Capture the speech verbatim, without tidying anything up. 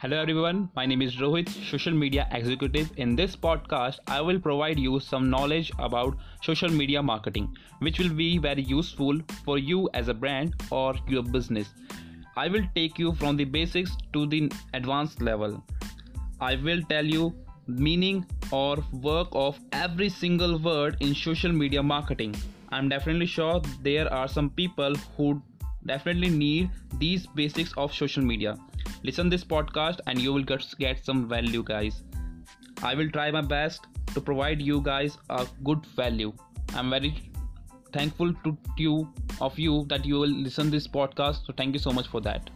Hello everyone, my name is Rohit, social media executive. In this podcast, I will provide you some knowledge about social media marketing, which will be very useful for you as a brand or your business. I will take you from the basics to the advanced level. I will tell you meaning or work of every single word in social media marketing. I'm definitely sure there are some people who definitely need these basics of social media. Listen this podcast and you will get some value, guys. I will try my best to provide you guys a good value. I'm very thankful to you of you that you will listen this podcast. So thank you so much for that.